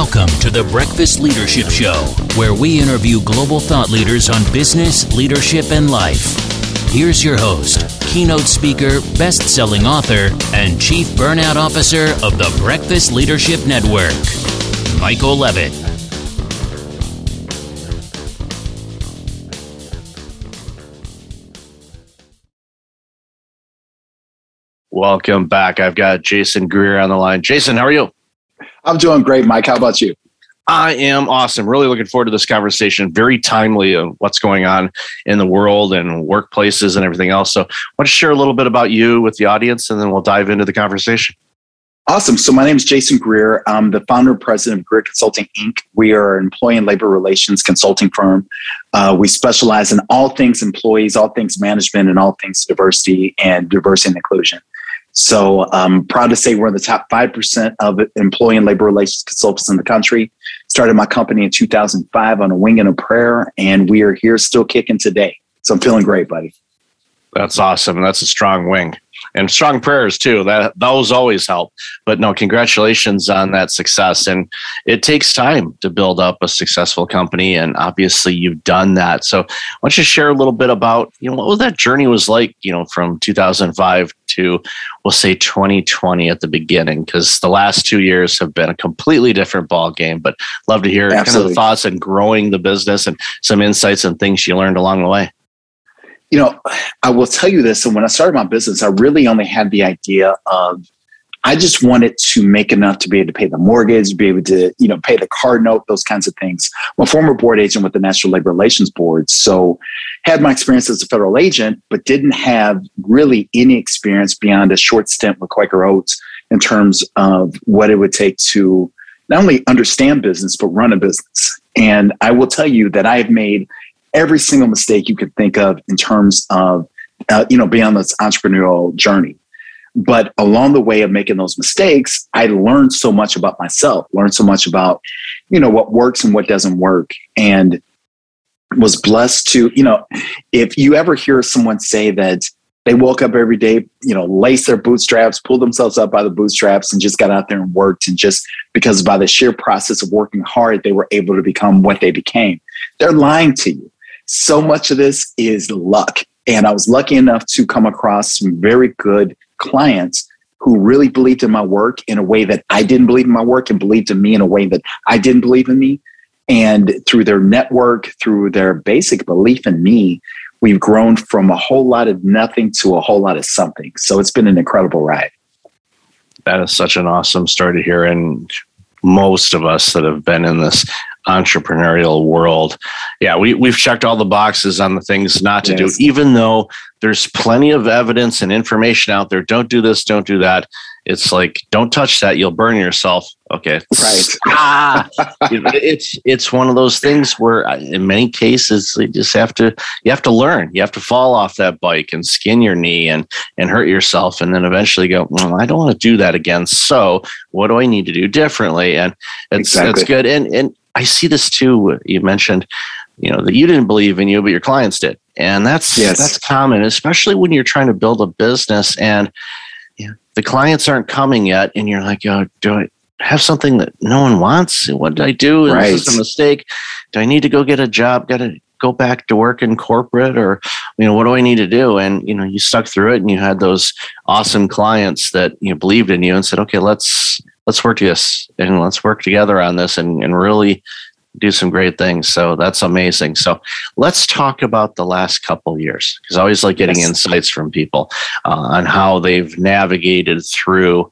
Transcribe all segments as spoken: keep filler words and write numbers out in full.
Welcome to the Breakfast Leadership Show, where we interview global thought leaders on business, leadership, and life. Here's your host, keynote speaker, best-selling author, and chief burnout officer of the Breakfast Leadership Network, Michael Levitt. Welcome back. I've got Jason Greer on the line. Jason, how are you? I'm doing great, Mike. How about you? I am awesome. Really looking forward to this conversation. Very timely of what's going on in the world and workplaces and everything else. So I want to share a little bit about you with the audience, and then we'll dive into the conversation. Awesome. So my name is Jason Greer. I'm the founder and president of Greer Consulting, Incorporated. We are an employee and labor relations consulting firm. Uh, we specialize in all things employees, all things management, and all things diversity and diversity and inclusion. So I'm um, proud to say we're in the top five percent of employee and labor relations consultants in the country. Started my company in two thousand five on a wing and a prayer, and we are here still kicking today. So I'm feeling great, buddy. That's awesome. That's a strong wing. And strong prayers, too. That Those always help. But no, congratulations on that success. And it takes time to build up a successful company. And obviously, you've done that. So why don't you share a little bit about, you know, what was that journey was like, you know, from two thousand five to, we'll say, twenty twenty at the beginning? Because the last two years have been a completely different ballgame. But love to hear Absolutely. Kind of the thoughts and growing the business and some insights and things you learned along the way. You know, I will tell you this. And when I started my business, I really only had the idea of, I just wanted to make enough to be able to pay the mortgage, be able to, you know, pay the car note, those kinds of things. I'm a former board agent with the National Labor Relations Board. So had my experience as a federal agent, but didn't have really any experience beyond a short stint with Quaker Oats in terms of what it would take to not only understand business, but run a business. And I will tell you that I have made every single mistake you could think of in terms of, uh, you know, being on this entrepreneurial journey. But along the way of making those mistakes, I learned so much about myself, learned so much about, you know, what works and what doesn't work, and was blessed to, you know, if you ever hear someone say that they woke up every day, you know, laced their bootstraps, pulled themselves up by the bootstraps and just got out there and worked. And just because by the sheer process of working hard, they were able to become what they became. They're lying to you. So much of this is luck. And I was lucky enough to come across some very good clients who really believed in my work in a way that I didn't believe in my work, and believed in me in a way that I didn't believe in me. And through their network, through their basic belief in me, we've grown from a whole lot of nothing to a whole lot of something. So it's been an incredible ride. That is such an awesome story to hear. And most of us that have been in this entrepreneurial world, yeah, we, we've checked all the boxes on the things not to yes. do, even though there's plenty of evidence and information out there. Don't do this, don't do that. It's like, don't touch that, you'll burn yourself. Okay. Right. Ah, it's it's one of those things where in many cases you just have to you have to learn. You have to fall off that bike and skin your knee and and hurt yourself, and then eventually go, well, I don't want to do that again. So what do I need to do differently? And it's exactly. that's good. And and I see this too. You mentioned, you know, that you didn't believe in you, but your clients did. And that's yes. that's common, especially when you're trying to build a business and you know, the clients aren't coming yet, and you're like, oh, do I have something that no one wants? What did I do? Right. Is this a mistake? Do I need to go get a job? Got to go back to work in corporate, or, you know, what do I need to do? And, you know, you stuck through it, and you had those awesome clients that, you know, believed in you and said, okay, let's, let's work this and let's work together on this and, and really do some great things. So that's amazing. So let's talk about the last couple of years, because I always like getting yes. insights from people uh, on how they've navigated through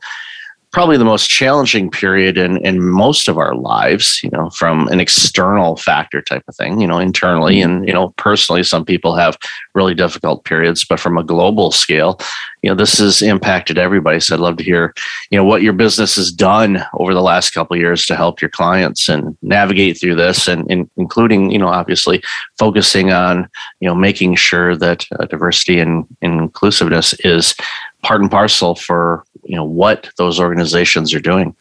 probably the most challenging period in, in most of our lives, you know, from an external factor type of thing, you know, internally and, you know, personally, some people have really difficult periods, but from a global scale, you know, this has impacted everybody. So I'd love to hear, you know, what your business has done over the last couple of years to help your clients and navigate through this and, and including, you know, obviously focusing on, you know, making sure that uh, diversity and, and inclusiveness is part and parcel for, you know, what those organizations are doing.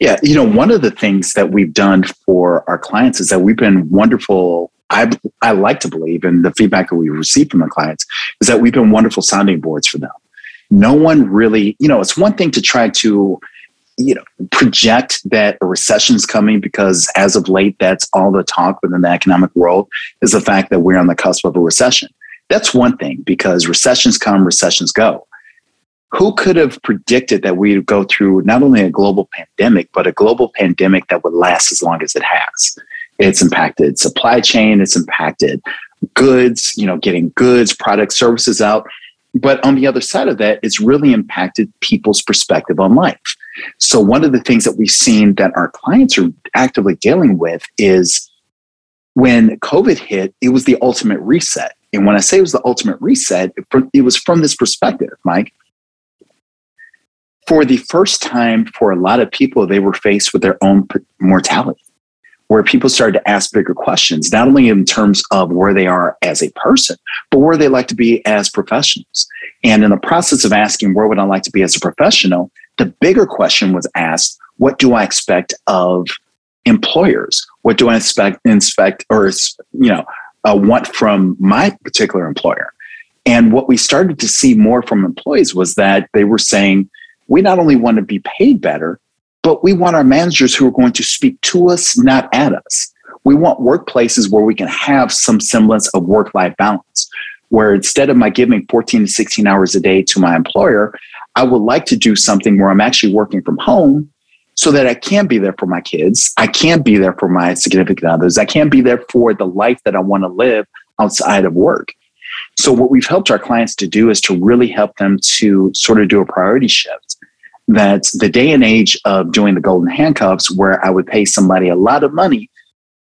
Yeah. You know, one of the things that we've done for our clients is that we've been wonderful. I I like to believe, and the feedback that we receive from the clients is that we've been wonderful sounding boards for them. No one really, you know, it's one thing to try to, you know, project that a recession's coming, because as of late, that's all the talk within the economic world, is the fact that we're on the cusp of a recession. That's one thing, because recessions come, recessions go. Who could have predicted that we would go through not only a global pandemic, but a global pandemic that would last as long as it has? It's impacted supply chain. It's impacted goods, you know, getting goods, products, services out. But on the other side of that, it's really impacted people's perspective on life. So one of the things that we've seen that our clients are actively dealing with is when COVID hit, it was the ultimate reset. And when I say it was the ultimate reset, it was from this perspective, Mike. For the first time, for a lot of people, they were faced with their own mortality, where people started to ask bigger questions, not only in terms of where they are as a person, but where they like to be as professionals. And in the process of asking, where would I like to be as a professional, the bigger question was asked, what do I expect of employers? What do I expect, inspect, or you know, uh, want from my particular employer? And what we started to see more from employees was that they were saying, we not only want to be paid better, but we want our managers who are going to speak to us, not at us. We want workplaces where we can have some semblance of work-life balance, where instead of my giving fourteen to sixteen hours a day to my employer, I would like to do something where I'm actually working from home so that I can be there for my kids. I can be there for my significant others. I can be there for the life that I want to live outside of work. So what we've helped our clients to do is to really help them to sort of do a priority shift. That's the day and age of doing the golden handcuffs, where I would pay somebody a lot of money,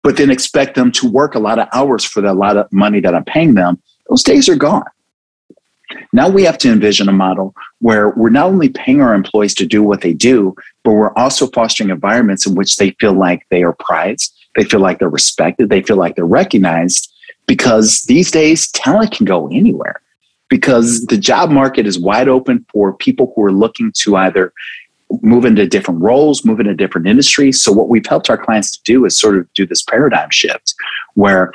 but then expect them to work a lot of hours for the lot of money that I'm paying them. Those days are gone. Now we have to envision a model where we're not only paying our employees to do what they do, but we're also fostering environments in which they feel like they are prized. They feel like they're respected. They feel like they're recognized. Because these days, talent can go anywhere, because the job market is wide open for people who are looking to either move into different roles, move into different industries. So what we've helped our clients to do is sort of do this paradigm shift, where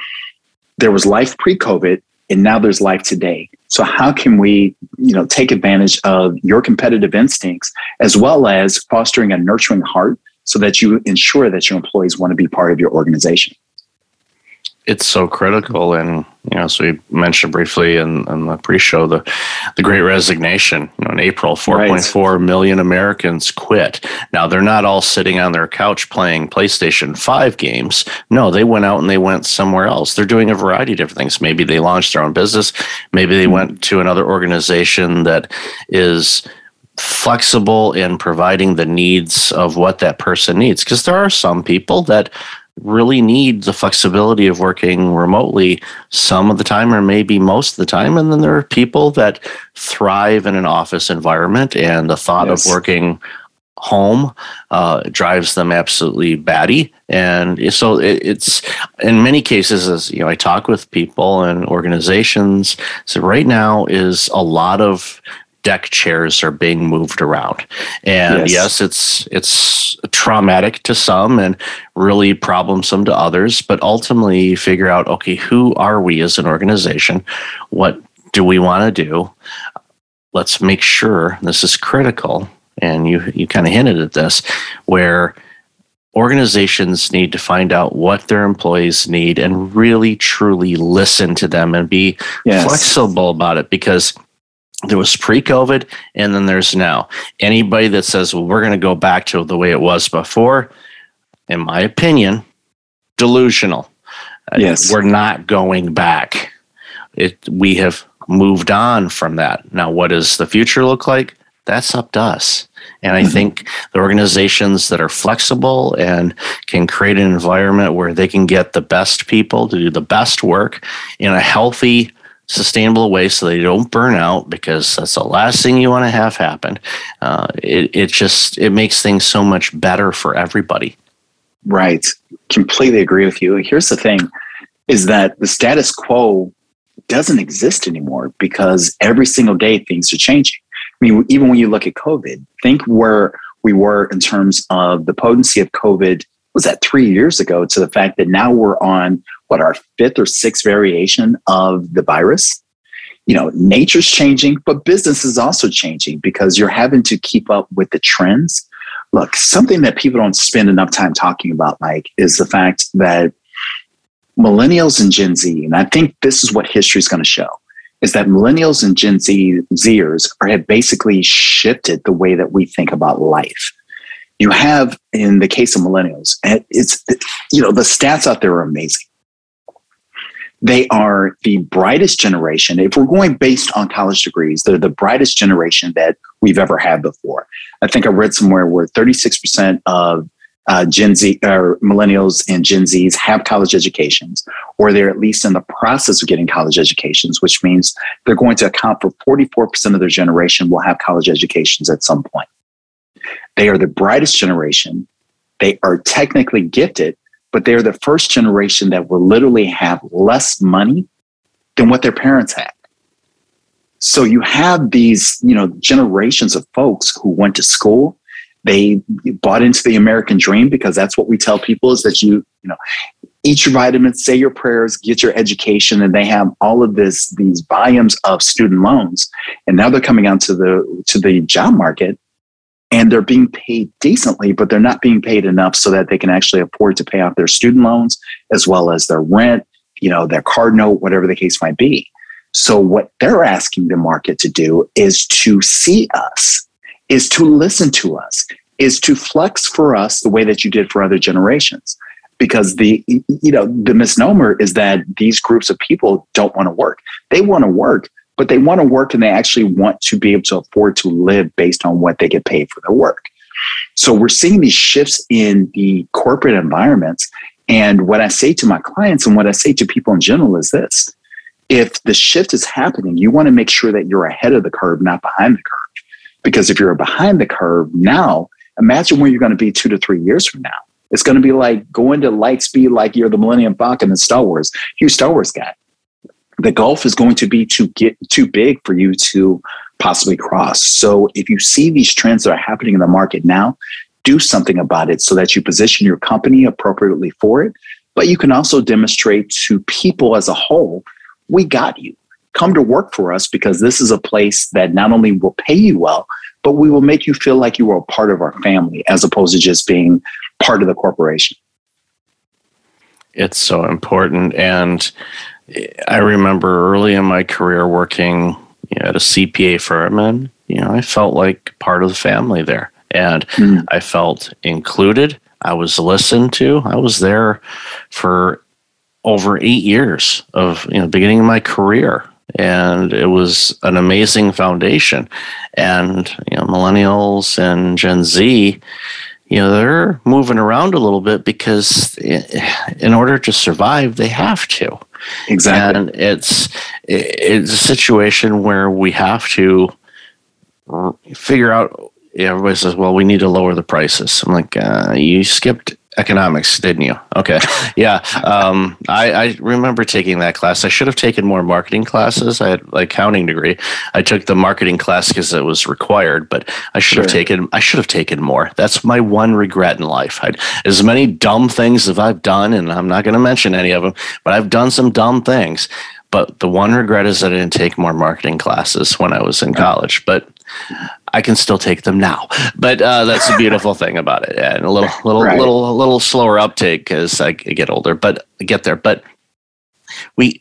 there was life pre-COVID and now there's life today. So how can we, you know, take advantage of your competitive instincts, as well as fostering a nurturing heart, so that you ensure that your employees want to be part of your organization? It's so critical. And, you know, as we mentioned briefly in, in the pre-show, the, the Great Resignation, you know, in April, four point four right. million Americans quit. Now, they're not all sitting on their couch playing PlayStation five games. No, they went out and they went somewhere else. They're doing a variety of different things. Maybe they launched their own business. Maybe they went to another organization that is flexible in providing the needs of what that person needs. Because there are some people that really need the flexibility of working remotely some of the time, or maybe most of the time. And then there are people that thrive in an office environment, and the thought yes. of working home uh, drives them absolutely batty. And so it, it's in many cases, as you know, I talk with people and organizations. So right now is a lot of deck chairs are being moved around. And yes. yes, it's it's traumatic to some and really problemsome to others, but ultimately you figure out, okay, who are we as an organization? What do we want to do? Let's make sure this is critical. And you you kind of hinted at this, where organizations need to find out what their employees need and really truly listen to them and be yes. flexible about it, because there was pre-COVID, and then there's now. Anybody that says, well, we're going to go back to the way it was before, in my opinion, delusional. Yes. We're not going back. It, we have moved on from that. Now, what does the future look like? That's up to us. And I mm-hmm. think the organizations that are flexible and can create an environment where they can get the best people to do the best work in a healthy, sustainable way, so they don't burn out, because that's the last thing you want to have happen. Uh, it, it just, it makes things so much better for everybody. Right. Completely agree with you. Here's the thing, is that the status quo doesn't exist anymore, because every single day things are changing. I mean, even when you look at COVID, think where we were in terms of the potency of COVID. Was that three years ago, to the fact that now we're on what, our fifth or sixth variation of the virus? You know, nature's changing, but business is also changing, because you're having to keep up with the trends Look, something that people don't spend enough time talking about, Mike, is the fact that millennials and Gen Z, and I think this is what history is going to show, is that millennials and Gen Z Zers are, have basically shifted the way that we think about life. You have, in the case of millennials, it's, you know, the stats out there are amazing. They are the brightest generation. If we're going based on college degrees, they're the brightest generation that we've ever had before. I think I read somewhere where thirty-six percent of uh, Gen Z or millennials and Gen Zs have college educations, or they're at least in the process of getting college educations, which means they're going to account for forty-four percent of their generation will have college educations at some point. They are the brightest generation. They are technically gifted, but they're the first generation that will literally have less money than what their parents had. So you have these, you know, generations of folks who went to school. They bought into the American dream because that's what we tell people is that you, you know, eat your vitamins, say your prayers, get your education. And they have all of this, these volumes of student loans. And now they're coming out to the, to the job market. And they're being paid decently, but they're not being paid enough so that they can actually afford to pay off their student loans as well as their rent, you know, their card note, whatever the case might be. So what they're asking the market to do is to see us, is to listen to us, is to flex for us the way that you did for other generations. Because the, you know, the misnomer is that these groups of people don't want to work. They want to work, but they want to work and they actually want to be able to afford to live based on what they get paid for their work. So we're seeing these shifts in the corporate environments. And what I say to my clients and what I say to people in general is this: if the shift is happening, you want to make sure that you're ahead of the curve, not behind the curve. Because if you're behind the curve now, imagine where you're going to be two to three years from now. It's going to be like going to light speed like you're the Millennium Falcon in Star Wars. Huge Star Wars guy. The gulf is going to be too get too big for you to possibly cross. So if you see these trends that are happening in the market now, do something about it so that you position your company appropriately for it. But you can also demonstrate to people as a whole, we got you. Come to work for us because this is a place that not only will pay you well, but we will make you feel like you are a part of our family as opposed to just being part of the corporation. It's so important. And I remember early in my career working, you know, at a C P A firm, and you know, I felt like part of the family there, and mm. I felt included. I was listened to. I was there for over eight years of, you know, beginning of my career, and it was an amazing foundation. And you know, millennials and Gen Z, you know, they're moving around a little bit because in order to survive, they have to. Exactly. And it's, it's a situation where we have to figure out, everybody says, well, we need to lower the prices. I'm like, uh, you skipped economics, didn't you? Okay. Yeah. Um, I, I remember taking that class. I should have taken more marketing classes. I had an accounting degree. I took the marketing class because it was required, but I should sure. have taken, I should have taken more. That's my one regret in life. I, as many dumb things as I've done, and I'm not going to mention any of them, but I've done some dumb things. But the one regret is that I didn't take more marketing classes when I was in college, but I can still take them now. But uh, that's the beautiful thing about it. Yeah, and a little, little, right. little, little slower uptake as I get older, but I get there. But we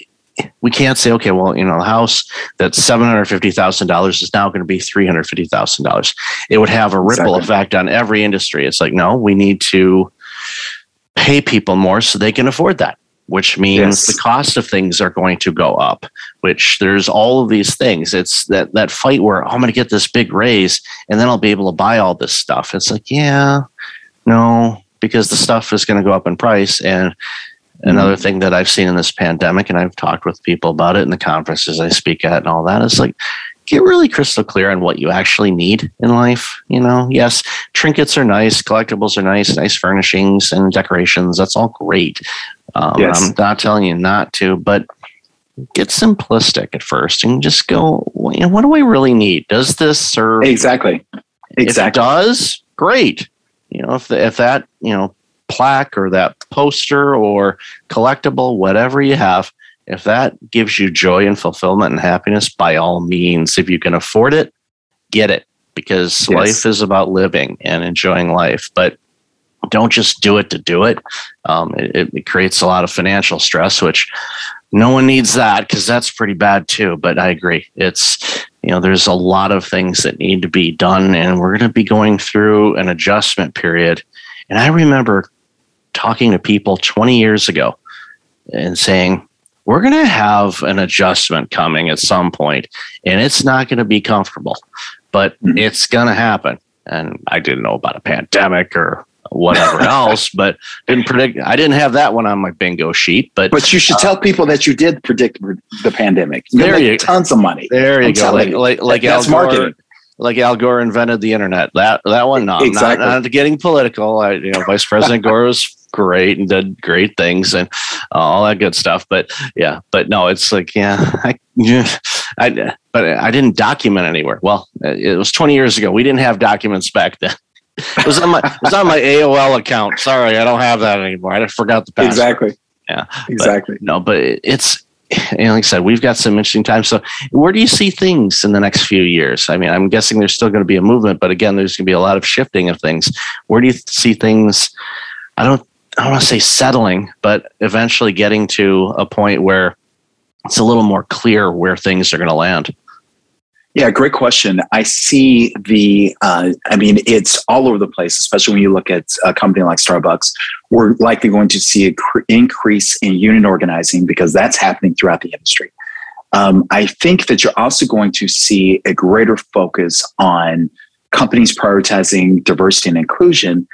we can't say, okay, well, you know, the house that's seven hundred fifty thousand dollars is now going to be three hundred fifty thousand dollars. It would have a ripple exactly. effect on every industry. It's like, no, we need to pay people more so they can afford that, which means yes. the cost of things are going to go up, which there's all of these things. It's that that fight where, oh, I'm going to get this big raise and then I'll be able to buy all this stuff. It's like, yeah, no, because the stuff is going to go up in price. And mm-hmm. another thing that I've seen in this pandemic, and I've talked with people about it in the conferences I speak at and all that, is like, get really crystal clear on what you actually need in life. You know, yes, trinkets are nice, collectibles are nice, nice furnishings and decorations. That's all great. Um, yes. I'm not telling you not to, but get simplistic at first and just go, you know, what do I really need? Does this serve? Exactly. Exactly. If it does, great. You know, if the, if that, you know, plaque or that poster or collectible, whatever you have, if that gives you joy and fulfillment and happiness, by all means, if you can afford it, get it. because yes. life is about living and enjoying life. But don't just do it to do it. Um, it, it creates a lot of financial stress, which no one needs that, because that's pretty bad too. But I agree. It's, you know, there's a lot of things that need to be done, and we're going to be going through an adjustment period. And I remember talking to people twenty years ago and saying, we're going to have an adjustment coming at some point, and it's not going to be comfortable, but it's going to happen. And I didn't know about a pandemic or whatever else, but didn't predict. I didn't have that one on my bingo sheet, but but you should uh, tell people that you did predict the pandemic. You there you tons of money. There you I'm go. Like, like like Al Gore, marketing. Like Al Gore invented the internet. That that one, no, exactly. not, not getting political. I, you know, Vice President Gore was great and did great things and uh, all that good stuff. But yeah, but no, it's like yeah, I, yeah, I but I didn't document anywhere. Well, it was twenty years ago. We didn't have documents back then. It was on my it was on my A O L account. Sorry, I don't have that anymore. I forgot the password. Exactly. Yeah. Exactly. But, no, but it's, you know, like I said, we've got some interesting times. So where do you see things in the next few years? I mean, I'm guessing there's still going to be a movement, but again, there's going to be a lot of shifting of things. Where do you see things? I don't I don't want to say settling, but eventually getting to a point where it's a little more clear where things are going to land. Yeah, great question. I see the, uh, I mean, it's all over the place, especially when you look at a company like Starbucks. We're likely going to see an cr- increase in union organizing because that's happening throughout the industry. Um, I think that you're also going to see a greater focus on companies prioritizing diversity and inclusion.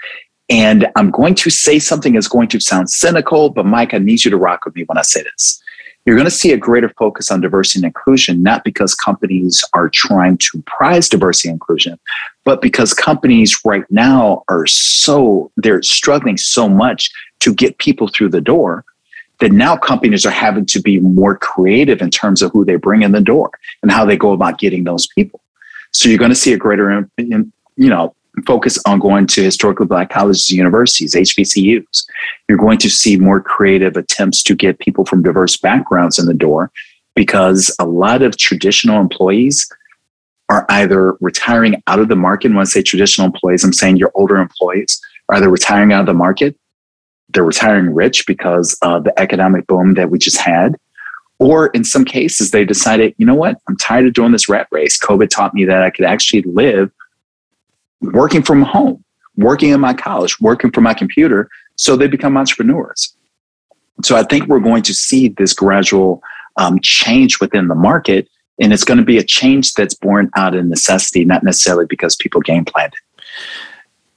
And I'm going to say something that's going to sound cynical, but Mike, I need you to rock with me when I say this. You're going to see a greater focus on diversity and inclusion, not because companies are trying to prize diversity and inclusion, but because companies right now are so, they're struggling so much to get people through the door that now companies are having to be more creative in terms of who they bring in the door and how they go about getting those people. So you're going to see a greater, you know, focus on going to historically Black colleges and universities, H B C Us. You're going to see more creative attempts to get people from diverse backgrounds in the door, because a lot of traditional employees are either retiring out of the market. And when I say traditional employees, I'm saying your older employees are either retiring out of the market, they're retiring rich because of the economic boom that we just had, or in some cases, they decided, you know what, I'm tired of doing this rat race. COVID taught me that I could actually live working from home, working in my college, working from my computer, so they become entrepreneurs. So I think we're going to see this gradual um, change within the market, and it's going to be a change that's born out of necessity, not necessarily because people game planned it.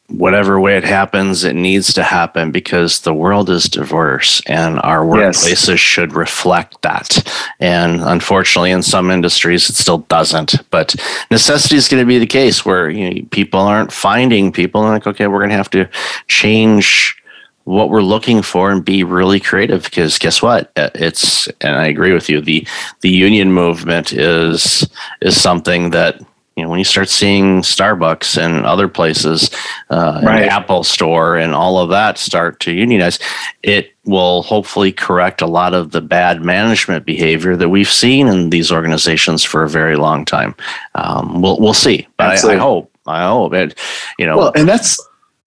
Whatever way it happens, it needs to happen because the world is diverse and our workplaces yes. should reflect that. And unfortunately, in some industries, it still doesn't. But necessity is going to be the case where, you know, people aren't finding people. And like, okay, we're going to have to change what we're looking for and be really creative, because guess what? It's, and I agree with you, the the union movement is is something that, you know, when you start seeing Starbucks and other places, uh, right. and Apple store and all of that start to unionize, it will hopefully correct a lot of the bad management behavior that we've seen in these organizations for a very long time. Um, we'll we'll see, but I, I hope, I hope it. You know, well, and that's.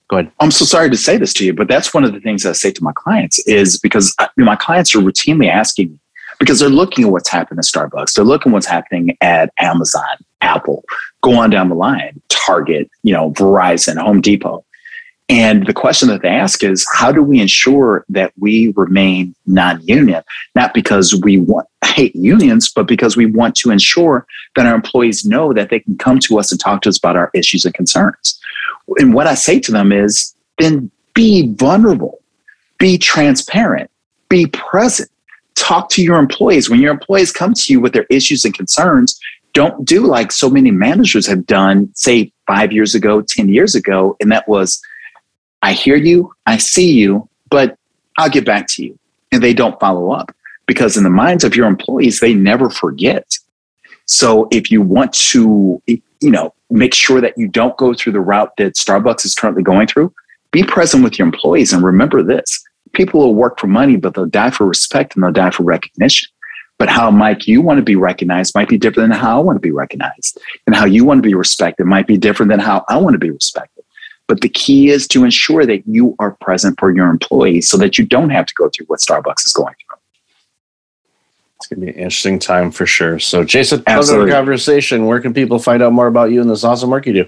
Go ahead. I'm so sorry to say this to you, but that's one of the things I say to my clients is because I, my clients are routinely asking me, because they're looking at what's happening at Starbucks, they're looking at what's happening at Amazon, Apple, go on down the line, Target, you know, Verizon, Home Depot. And the question that they ask is, how do we ensure that we remain non-union? Not because we want, hate unions, but because we want to ensure that our employees know that they can come to us and talk to us about our issues and concerns. And what I say to them is, then be vulnerable, be transparent, be present, talk to your employees. When your employees come to you with their issues and concerns, don't do like so many managers have done, say, five years ago, ten years ago. And that was, I hear you, I see you, but I'll get back to you. And they don't follow up because in the minds of your employees, they never forget. So if you want to, you know, make sure that you don't go through the route that Starbucks is currently going through, be present with your employees. And remember this, people will work for money, but they'll die for respect and they'll die for recognition. But how, Mike, you want to be recognized might be different than how I want to be recognized. And how you want to be respected might be different than how I want to be respected. But the key is to ensure that you are present for your employees so that you don't have to go through what Starbucks is going through. It's going to be an interesting time for sure. So, Jason, absolutely. Another conversation. Where can people find out more about you and this awesome work you do?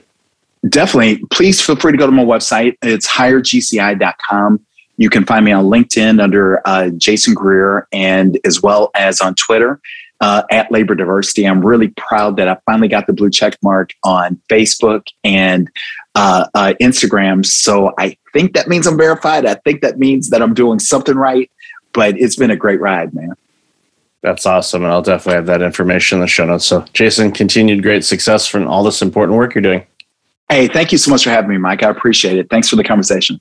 Definitely. Please feel free to go to my website. It's hire G C I dot com. You can find me on LinkedIn under uh, Jason Greer, and as well as on Twitter uh, at Labor Diversity. I'm really proud that I finally got the blue check mark on Facebook and uh, uh, Instagram. So I think that means I'm verified. I think that means that I'm doing something right, but it's been a great ride, man. That's awesome. And I'll definitely have that information in the show notes. So Jason, continued great success from all this important work you're doing. Hey, thank you so much for having me, Mike. I appreciate it. Thanks for the conversation.